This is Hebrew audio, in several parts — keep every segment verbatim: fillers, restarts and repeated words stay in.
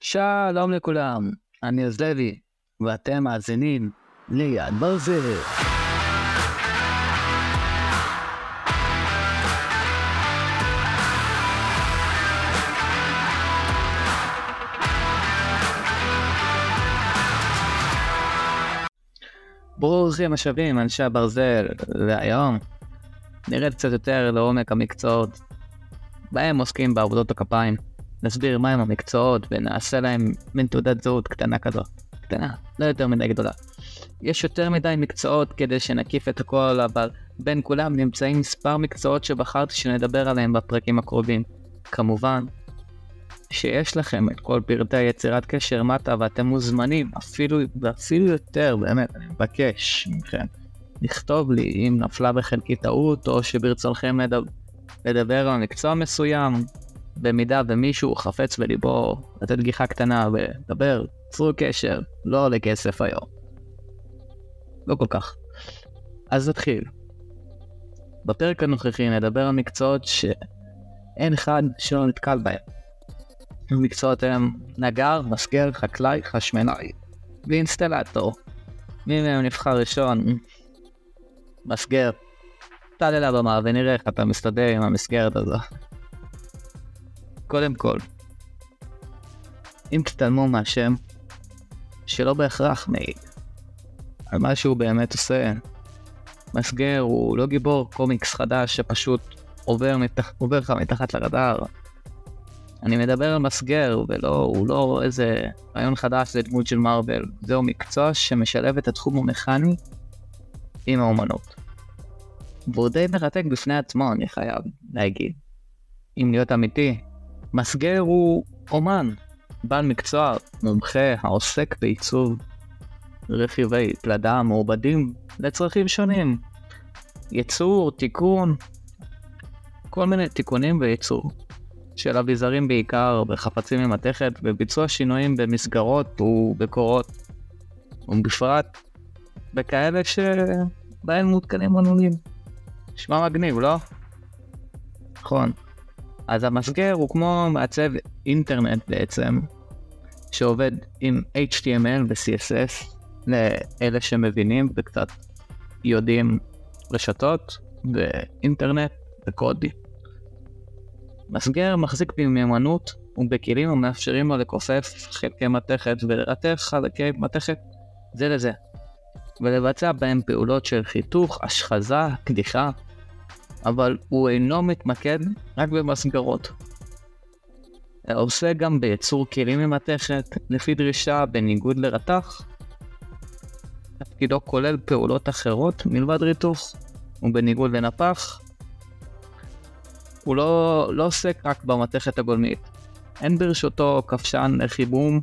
שלום לכולם, אני אז לוי, ואתם מאזינים ליד ברזל. ברוכים השבים, אנשי הברזל, והיום נרד קצת יותר לעומק המקצועות בהם עוסקים בעבודות הכפיים. נסביר מהם המקצועות ונעשה להם מן תעודת זהות קטנה כזו. קטנה, לא יותר מדי גדולה. יש יותר מדי מקצועות כדי שנקיף את הכל, אבל בין כולם נמצאים מספר מקצועות שבחרתי שנדבר עליהם בפרקים הקרובים. כמובן שיש לכם את כל פרטי יצירת קשר מטה, ואתם מוזמנים אפילו, אפילו יותר, באמת, אני מבקש מכם לכתוב לי אם נפלה בחלקי טעות או שברצונכם לדבר, לדבר על מקצוע מסוים. במידה ומישהו חפץ בליבו לתת גיחה קטנה ולדבר, צרו קשר, לא עולה כסף היום. לא כל כך. אז נתחיל. בפרק הנוכחי נדבר על מקצועות שאין אחד שלא נתקל בהם. המקצועות הם נגר, מסגר, חקלאי, חשמלאי ואינסטלטור. מי מהם נבחר ראשון? מסגר. תעלה לבמה ונראה איך אתה מסתדר עם המסגרת הזו. קודם כל, אם תתעלמו מהשם, שלא בהכרח מעיד על מה שהוא באמת עושה, מסגר הוא לא גיבור קומיקס חדש שפשוט עובר, מתח... עובר לך מתחת לרדאר. אני מדבר על מסגר, והוא לא איזה רעיון חדש, זה דמות של מרבל. זהו מקצוע שמשלב את התחום המכני עם האומנות. והוא די מרתק בפני עצמו, אני חייב להגיד. אם להיות אמיתי, מסגר הוא אומן, בעל מקצוע מומחה העוסק בעיצוב רכיבי פלדה מעובדים לצרכים שונים. ייצור, תיקון, כל מיני תיקונים וייצור של אביזרים בעיקר בחפצים ממתכת וביצוע שינויים במסגרות ובקורות ובפרט בכאלה שבהן מותקנים מנעולים. נשמע מגניב, לא? נכון. אז המסגר הוא כמו מעצב אינטרנט בעצם, שעובד עם אייץ' טי אם אל ו-סי אס אס, לאלה שמבינים וקצת יודעים רשתות ואינטרנט וקודי. מסגר מחזיק במיומנות ובכלים המאפשרים לו לכופף חלקי מתכת ולרתך חלקי מתכת זה לזה, ולבצע בהם פעולות של חיתוך, השחזה, קדיחה, אבל הוא אינו מתמקד רק במסגרות. הוא עושה גם ביצור כלים ממתכת לפי דרישה בניגוד לרתך. תפקידו כולל פעולות אחרות מלבד ריתוך ובניגוד לנפח. הוא לא, לא עוסק רק במתכת הגולמית. אין ברשותו כבשן לחיבום.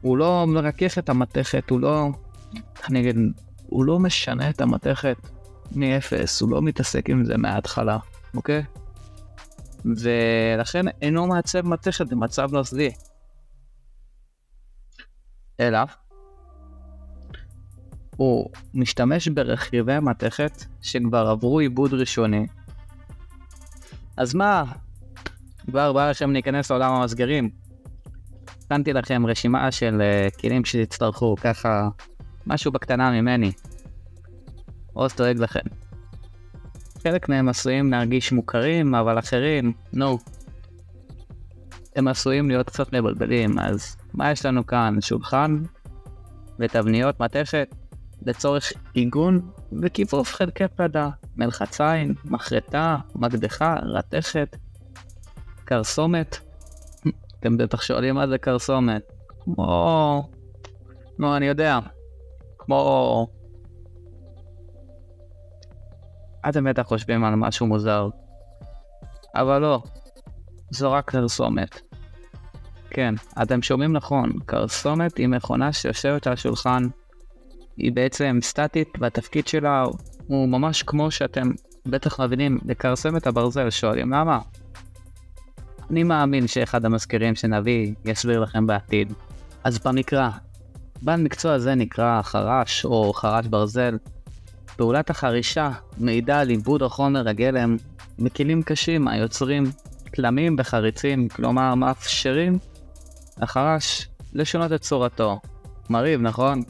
הוא לא מרכך את המתכת, הוא לא, נגיד, הוא לא משנה את המתכת. מאפס, הוא לא מתעסק עם זה מההתחלה, אוקיי? ולכן אינו מעצב מתכת במצב נוזלי. אלא, הוא משתמש ברכיבי המתכת שכבר עברו עיבוד ראשוני. אז מה? כבר בא לכם להיכנס לעולם המסגרים. הכנתי לכם רשימה של כלים שתצטרכו, ככה משהו בקטנה ממני. עוז דואג לכם. חלק מהם עשויים להרגיש מוכרים, אבל אחרים, נו. No. הם עשויים להיות קצת מבלבלים, אז מה יש לנו כאן? שולחן ותבניות מתכת לצורך עיגון וכיפוף חלקי פלדה, מלחציים, מחרטה, מקדחה, רתכת, קרסומת. אתם בטח שואלים מה זה קרסומת. כמו... נו, no, אני יודע. כמו... אתם בטח חושבים על משהו מוזר, אבל לא, זו רק קרסומת. כן, אתם שומעים נכון, קרסומת היא מכונה שיושבת על השולחן, היא בעצם סטטית והתפקיד שלה הוא ממש כמו שאתם בטח מבינים לקרסם את הברזל. שואלים למה? אני מאמין שאחד המזכירים שנביא יסביר לכם בעתיד. אז במקרא, בעל מקצוע הזה נקרא חרש או חרש ברזל. פעולת החרישה מעידה על עיבוד החומר הגלם מכלים קשים היוצרים תלמים וחריצים, כלומר מאפשרים החרש לשונות את צורתו. מריב, נכון?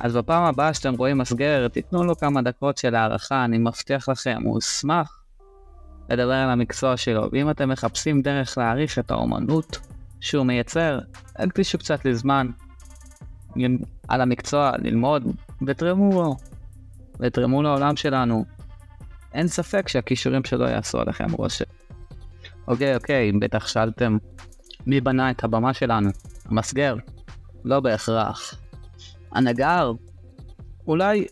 אז בפעם הבאה שאתם רואים מסגר, תיתנו לו כמה דקות של הערכה, אני מבטיח לכם, הוא אשמח לדבר על המקצוע שלו. ואם אתם מחפשים דרך להעריך את האומנות שהוא מייצר, תקדישו קצת לזמן על המקצוע, ללמוד, ותרמו לו, ותרמו לעולם שלנו. אין ספק שהכישורים שלו יעשו עליכם רושם. אוקיי, אוקיי, בטח שאלתם מי בנה את הבמה שלנו? המסגר? לא בהכרח. הנגר? אולי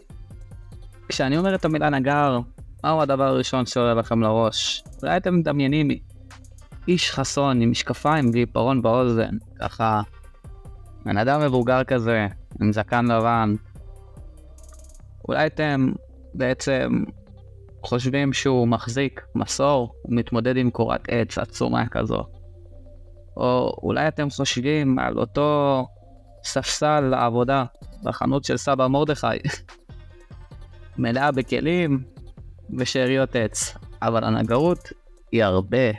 כשאני אומר את המילה נגר, מהו הדבר הראשון שעולה לכם לראש? אולי אתם מדמיינים איש חסון עם משקפיים ועיפרון באוזן, ככה בן אדם מבוגר כזה עם זקן לבן. אולי אתם בעצם חושבים שהוא מחזיק מסור ומתמודד עם קורת עץ עצומה כזו, או אולי אתם חושבים על אותו ספסל לעבודה בחנות של סבא מרדכי מלאה בכלים ושאריות עץ. אבל הנגרות היא הרבה,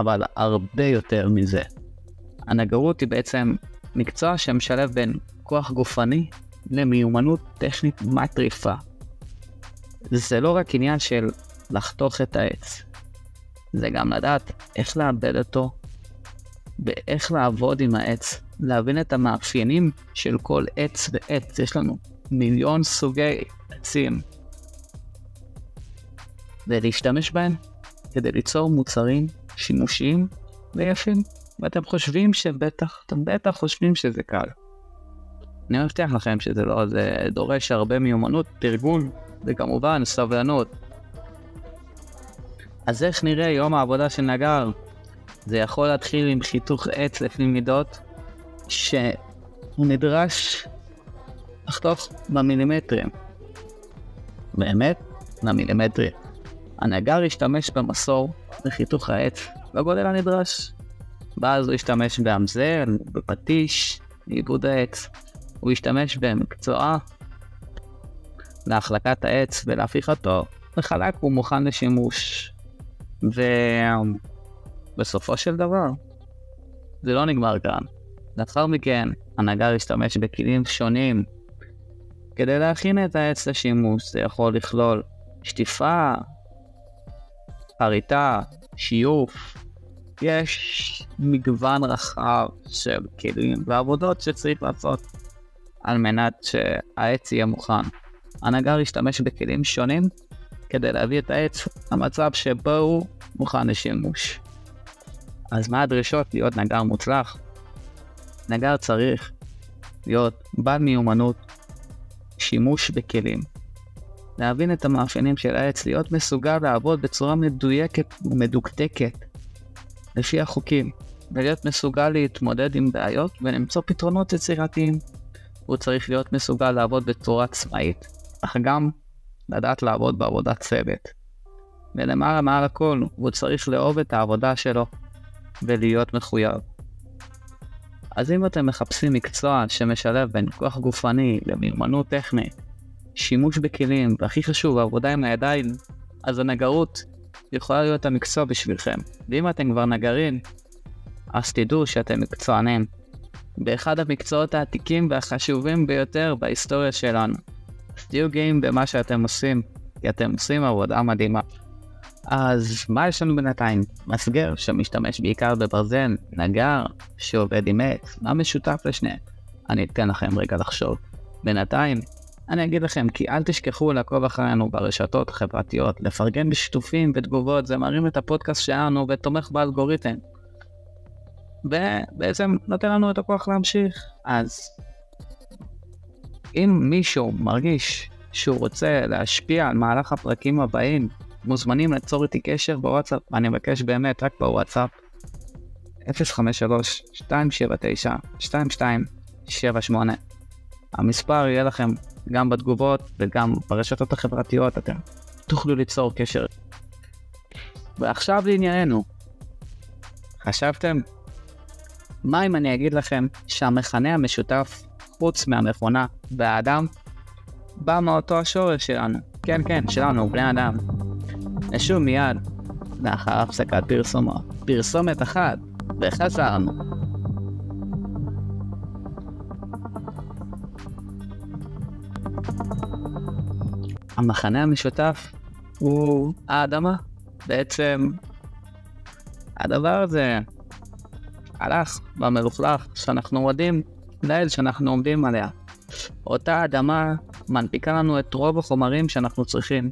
אבל הרבה יותר מזה. הנגרות היא בעצם מקצוע שמשלב בין כוח גופני למיומנות טכנית מטריפה. זה לא רק עניין של לחתוך את העץ, זה גם לדעת איך לעבד אותו ואיך לעבוד עם העץ, להבין את המאפיינים של כל עץ ועץ. יש לנו מיליון סוגי עצים, ולהשתמש בהם כדי ליצור מוצרים שימושיים ויפים. ואתם חושבים שבטח, אתם בטח חושבים שזה קל. אני מבטיח לכם שזה לא, זה דורש הרבה מיומנות, תרגול, וכמובן סבלנות. אז איך נראה יום העבודה של נגר? זה יכול להתחיל עם חיתוך עץ לפי מידות שהוא נדרש לחתוך במילימטרים. באמת? במילימטרים. הנגר ישתמש במסור לחיתוך העץ בגודל הנדרש. ואז הוא ישתמש באמזל, בפטיש, לעיבוד העץ. הוא ישתמש במקצוע להחלקת העץ ולהפיכתו לחלק ומוכן לשימוש. ובסופו של דבר, זה לא נגמר כאן. לאחר מכן, הנגר ישתמש בכלים שונים כדי להכין את העץ לשימוש. זה יכול לכלול שטיפה, חריטה, שיוף. יש מגוון רחב של כלים ועבודות שצריך לעשות על מנת שהעץ יהיה מוכן. הנגר ישתמש בכלים שונים כדי להביא את העץ למצב שבו הוא מוכן לשימוש. אז מה הדרישות להיות נגר מוצלח? נגר צריך להיות בעל מיומנות שימוש בכלים, להבין את המאפיינים של העץ, להיות מסוגל לעבוד בצורה מדויקת ומדוקדקת לפי החוקים, ולהיות מסוגל להתמודד עם בעיות ולמצוא פתרונות יצירתיים. הוא צריך להיות מסוגל לעבוד בצורה עצמאית, אך גם לדעת לעבוד בעבודת צוות. ולמעלה מעל הכל, הוא צריך לאהוב את העבודה שלו ולהיות מחויב. אז אם אתם מחפשים מקצוע שמשלב בין כוח גופני למיומנות טכנית, שימוש בכלים, והכי חשוב, העבודה עם הידיים, אז הנגרות יכולה להיות המקצוע בשבילכם. ואם אתם כבר נגרים, אז תדעו שאתם מקצוענים באחד המקצועות העתיקים והחשובים ביותר בהיסטוריה שלנו. תהיו גאים במה שאתם עושים, כי אתם עושים עבודה מדהימה. אז מה יש לנו בינתיים? מסגר שמשתמש בעיקר בברזל, נגר שעובד עם עץ, מה משותף לשניהם? אני אתן לכם רגע לחשוב. בינתיים אני אגיד לכם כי אל תשכחו לעקוב אחרינו ברשתות החברתיות, לפרגן בשיתופים ותגובות, זה מרים את הפודקאסט שלנו ותומך באלגוריתם. ובעצם נותן לנו את הכוח להמשיך. אז אם מישהו מרגיש שהוא רוצה להשפיע על מהלך הפרקים הבאים, מוזמנים ליצור איתי קשר בוואטסאפ, אני מבקש באמת רק בוואטסאפ אפס חמש שלוש שתיים שבע תשע שתיים שתיים שבע שמונה. המספר יהיה לכם גם בתגובות וגם ברשתות החברתיות, אתם תוכלו ליצור קשר. ועכשיו לענייננו, חשבתם? מה אם אני אגיד לכם שהמכנה המשותף חוץ מהמכונה והאדם בא מאותו השורש שלנו? כן כן, שלנו, בני אדם. נשוב מיד לאחר הפסקת פרסומה, פרסומת אחת, וחזרנו. המחנה המשותף הוא האדמה. בעצם הדבר הזה הלך במלוכלך שאנחנו עומדים, ליל שאנחנו עומדים עליה. אותה אדמה מנפיקה לנו את רוב החומרים שאנחנו צריכים,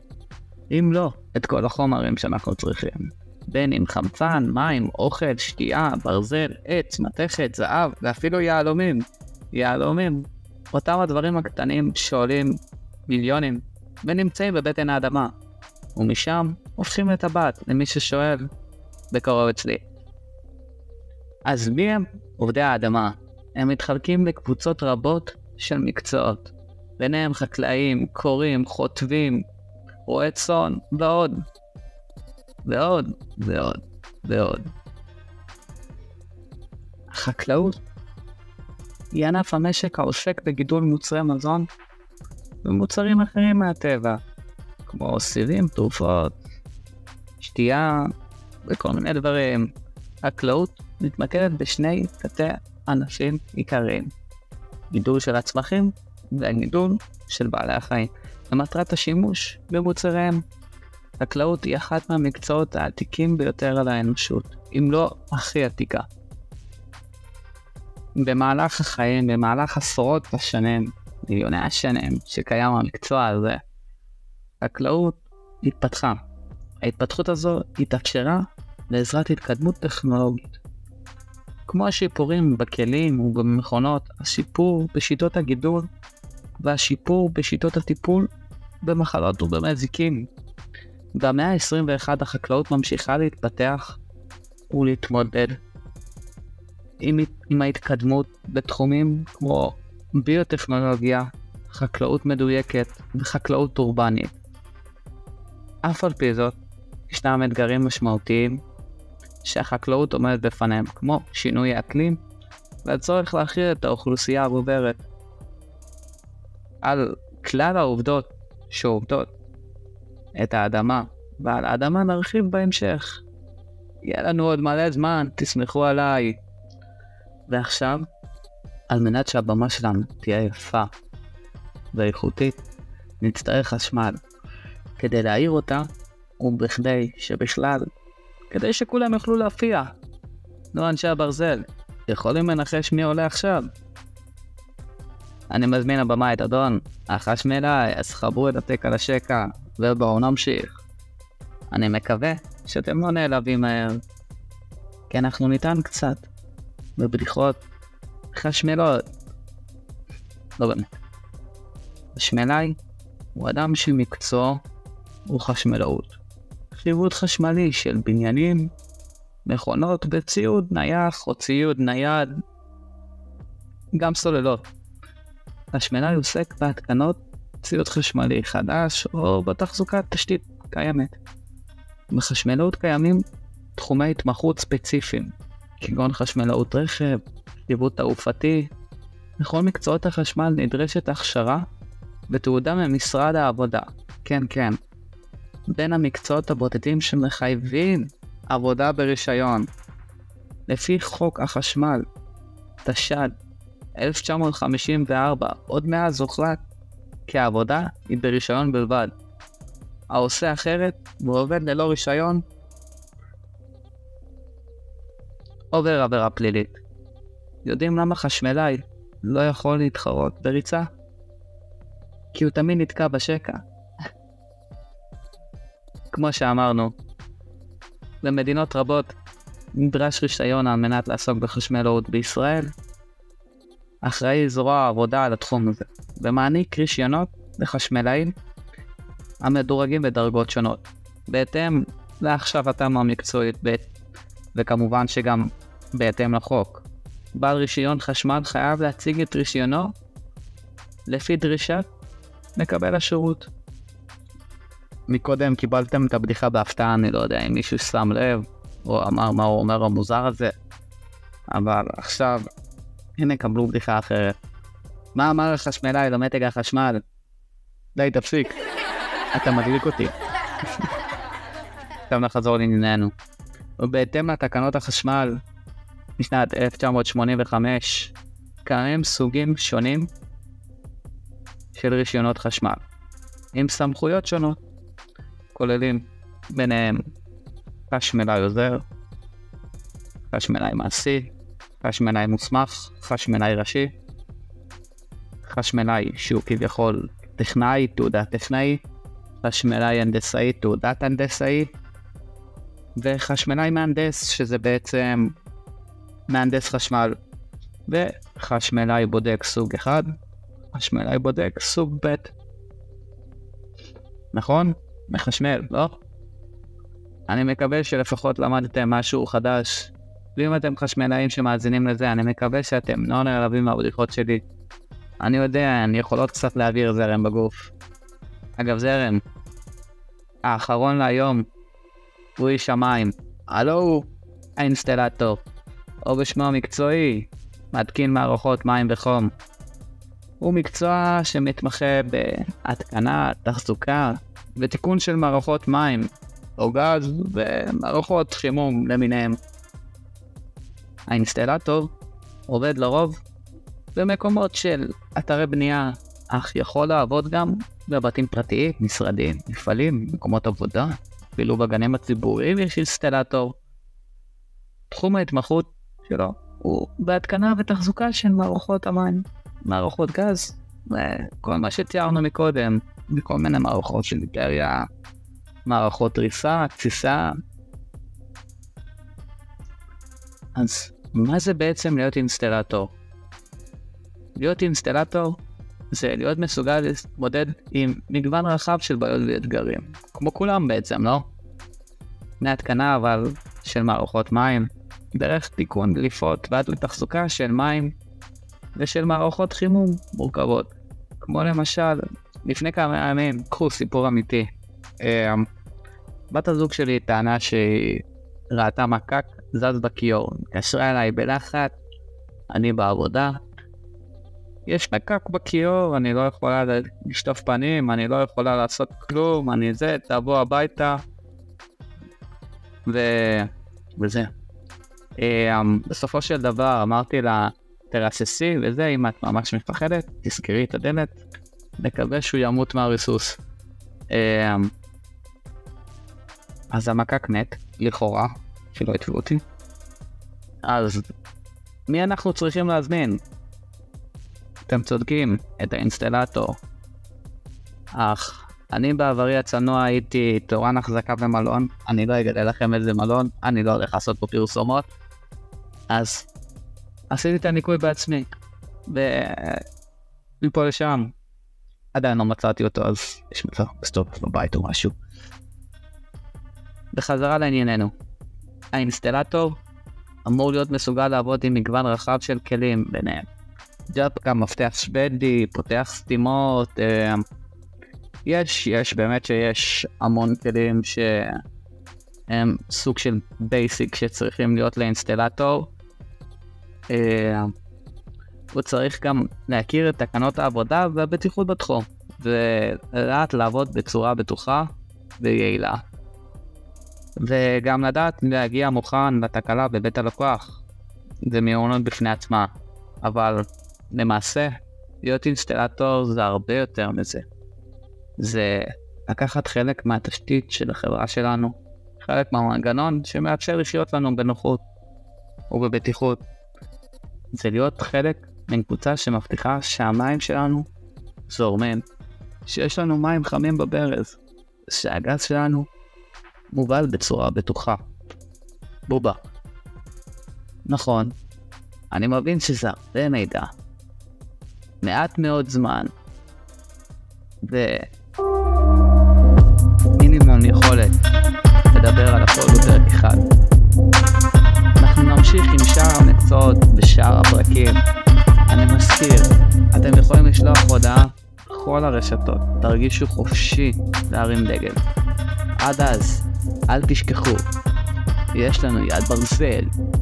אם לא את כל החומרים שאנחנו צריכים, בין אם חמצן, מים, אוכל, שתייה, ברזל, עץ, מתכת, זהב, ואפילו יהלומים. יהלומים, אותם הדברים הקטנים שעולים מיליונים ונמצאים בבטן האדמה, ומשם הופכים לטבעת למי ששואל בקרוב אצלי. אז מי הם עובדי האדמה? הם מתחלקים לקבוצות רבות של מקצועות, ביניהם חקלאים, קוראים, חוטבים, רועי צאן ועוד ועוד ועוד ועוד. החקלאות היא ענף המשק העוסק בגידול מוצרי מזון ומוצרים אחרים מהטבע, כמו סירים, תרופות, שתייה וכל מיני דברים. החקלאות מתמקדת בשני תתי ענפים עיקריים, גידול של הצמחים והגידול של בעלי החיים, למטרת השימוש במוצריהם. חקלאות היא אחת מהמקצועות העתיקים ביותר על האנושות, אם לא הכי עתיקה. במהלך החיים, במהלך עשרות השנים, מיליוני השנים שקיים המקצוע הזה, חקלאות התפתחה. ההתפתחות הזו התאפשרה בעזרת התקדמות טכנולוגית, כמו השיפורים בכלים ובמכונות, השיפור בשיטות הגידול והשיפור בשיטות הטיפול במחלות ובמזיקים. במאה ה-עשרים ואחת החקלאות ממשיכה להתפתח ולהתמודד עם, עם ההתקדמות בתחומים כמו ביוטכנולוגיה, חקלאות מדויקת וחקלאות אורבנית. אף על פי זאת, ישנם אתגרים משמעותיים שהחקלאות עומדת בפניהם, כמו שינוי האקלים והצורך להכיל את האוכלוסייה הגוברת. על כלל העובדות שעובדות את האדמה, ועל האדמה נרחיב בהמשך. יהיה לנו עוד מלא זמן, תסמכו עליי. ועכשיו, על מנת שהבמה שלנו תהיה יפה ואיכותית, נצטרך חשמל כדי להעיר אותה, ובכדי שבשלל, כדי שכולם יוכלו להפיע. לא אנשי הברזל, יכולים לנחש מי עולה עכשיו? אני מזמין הבמה את אדון החשמלאי, אז חברו את התק על השקע, ובואו נמשיך. אני מקווה שאתם לא נעלבים מהר, כי אנחנו ניתן קצת בבדיחות חשמלות. לא באמת. חשמלאי הוא אדם שמקצוע הוא חשמלאות, חיווט חשמלי של בניינים, מכונות בציוד נייח או ציוד נייד, גם סוללות. חשמלאי עוסק בהתקנות ציוד חשמלי חדש או בתחזוקת תשתית קיימת. בחשמלאות קיימים תחומי התמחות ספציפיים, כגון חשמלאות רכב, חיווט תעופתי. לכל מקצועות החשמל נדרשת הכשרה ותעודה ממשרד העבודה. כן, כן. בין המקצועות הבודדים שמחייבים עבודה ברישיון. לפי חוק החשמל, תש"ד אלף תשע מאות חמישים וארבע, עוד מאז הוחלט כי העבודה היא ברישיון בלבד. העושה אחרת ועובד ללא רישיון עובר עבירה פלילית. יודעים למה חשמלאי לא יכול להתחרות בריצה? כי הוא תמיד נתקע בשקע. כמו שאמרנו, במדינות רבות נדרש רישיון על מנת לעסוק בחשמלאות. בישראל אחראי זרוע העבודה על התחום הזה, ומעניק רישיונות לחשמלאים המדורגים בדרגות שונות, בהתאם להכשרתם המקצועית, וכמובן שגם בהתאם לחוק. בעל רישיון חשמל חייב להציג את רישיונו לפי דרישת מקבל השירות. מקודם קיבלתם את הבדיחה בהפתעה, אני לא יודע אם מישהו שם לב או אמר מה הוא אומר המוזר הזה, אבל עכשיו הנה קבלו בדיחה אחרת. מה אמר החשמלאי למתג החשמל? די, תפסיק, אתה מדליק אותי. עכשיו נחזור לענייננו. ובהתאם לתקנות החשמל משנת אלף תשע מאות שמונים וחמש קיימים סוגים שונים של רישיונות חשמל. עם סמכויות שונות, כוללים ביניהם חש מלאי עוזר, חש מלאי מעשי, חש מלאי מוסמך, חש מלאי ראשי, חש מלאי שהוא כביכול טכנאי, תעודת טכנאי, חש מלאי הנדסאי, תעודת הנדסאי, וחש מלאי מהנדס, שזה בעצם מהנדס חשמל, וחשמלאי בודק סוג אחד, חשמלאי בודק סוג ב'. נכון? מחשמל, לא? אני מקווה שלפחות למדתם משהו חדש, ואם אתם חשמלאים שמאזינים לזה, אני מקווה שאתם לא נעלבים מהבדיחות שלי. אני יודע, אני יכולות קצת להעביר זרם בגוף. אגב, זרם האחרון להיום הוא איש המים, הלו האינסטלטור, או בשמו המקצועי מתקין מערכות מים וחום. הוא מקצוע שמתמחה בהתקנה, תחזוקה ותיקון של מערכות מים או גז ומערכות חימום למיניהם. האינסטלטור עובד לרוב במקומות של אתרי בנייה, אך יכול לעבוד גם בבתים פרטיים, משרדים, מפעלים, מקומות עבודה, אפילו בגנים הציבוריים יש אינסטלטור. תחום ההתמחות שלו הוא בהתקנה ותחזוקה של מערכות המים, מערכות גז, וכל מה שתיארנו מקודם, בכל מיני מערכות של גריה, מערכות ריסה, תסיסה. אז מה זה בעצם להיות אינסטלטור? להיות אינסטלטור זה להיות מסוגל להתמודד עם מגוון רחב של בעיות ואתגרים, כמו כולם בעצם, לא? מהתקנה אבל של מערכות מים, דרך תיקון דליפות ועד לתחזוקה של מים ושל מערכות חימום מורכבות. כמו למשל, לפני כמה ימים, קחו סיפור אמיתי. בת הזוג שלי טענה שהיא ראתה מקק זז בכיור, התקשרה אליי בלחץ, אני בעבודה, יש מקק בכיור, אני לא יכולה לשטוף פנים, אני לא יכולה לעשות כלום, אני זה, תבוא הביתה ו... וזה בסופו של דבר אמרתי לה, תרססי וזה, אם את ממש מפחדת תסגרי את הדלת, נקווה שהוא ימות מהריסוס. אז המקק מת, לכאורה, שלא יתבעו אותי. אז מי אנחנו צריכים להזמין? אתם צודקים, את האינסטלטור. אך אני בעברי הצנוע הייתי תורן החזקה במלון, אני לא אגלה לכם איזה מלון, אני לא הולך לעשות פה פרסומות, אז עשיתי את הניקוי בעצמי, ולפה לשם, עדיין לא מצאתי אותו, אז יש מצב בסטופ בבית או משהו. בחזרה לענייננו, האינסטלטור אמור להיות מסוגל לעבוד עם מגוון רחב של כלים ביניהם. ג'אפקה, מפתח שבדי, פותח סתימות, יש, יש, באמת שיש המון כלים שהם סוג של בייסיק שצריכים להיות לאינסטלטור. הוא צריך גם להכיר את תקנות העבודה והבטיחות בתחום, ולדעת לעבוד בצורה בטוחה ויעילה. וגם לדעת להגיע מוכן לתקלה בבית הלקוח, זה מיומנות בפני עצמה. אבל למעשה, להיות אינסטלטור זה הרבה יותר מזה. זה לקחת חלק מהתשתית של החברה שלנו, חלק מהמנגנון שמאפשר לחיות לנו בנוחות ובבטיחות. זה להיות חלק מקבוצה שמבטיחה שהמים שלנו זורמים, שיש לנו מים חמים בברז, שהגז שלנו מובל בצורה בטוחה. בובה. נכון, אני מבין שזה הרבה מידע, מעט מאוד זמן, ומינימום יכולת לדבר על הכל יותר אחד. אנחנו נמשיך עם שאר המקצועות בשאר הפרקים. אני מזכיר, אתם יכולים לשלוח הודעה בכל הרשתות, תרגישו חופשי להרים דגל. עד אז, אל תשכחו, יש לנו יד ברזל.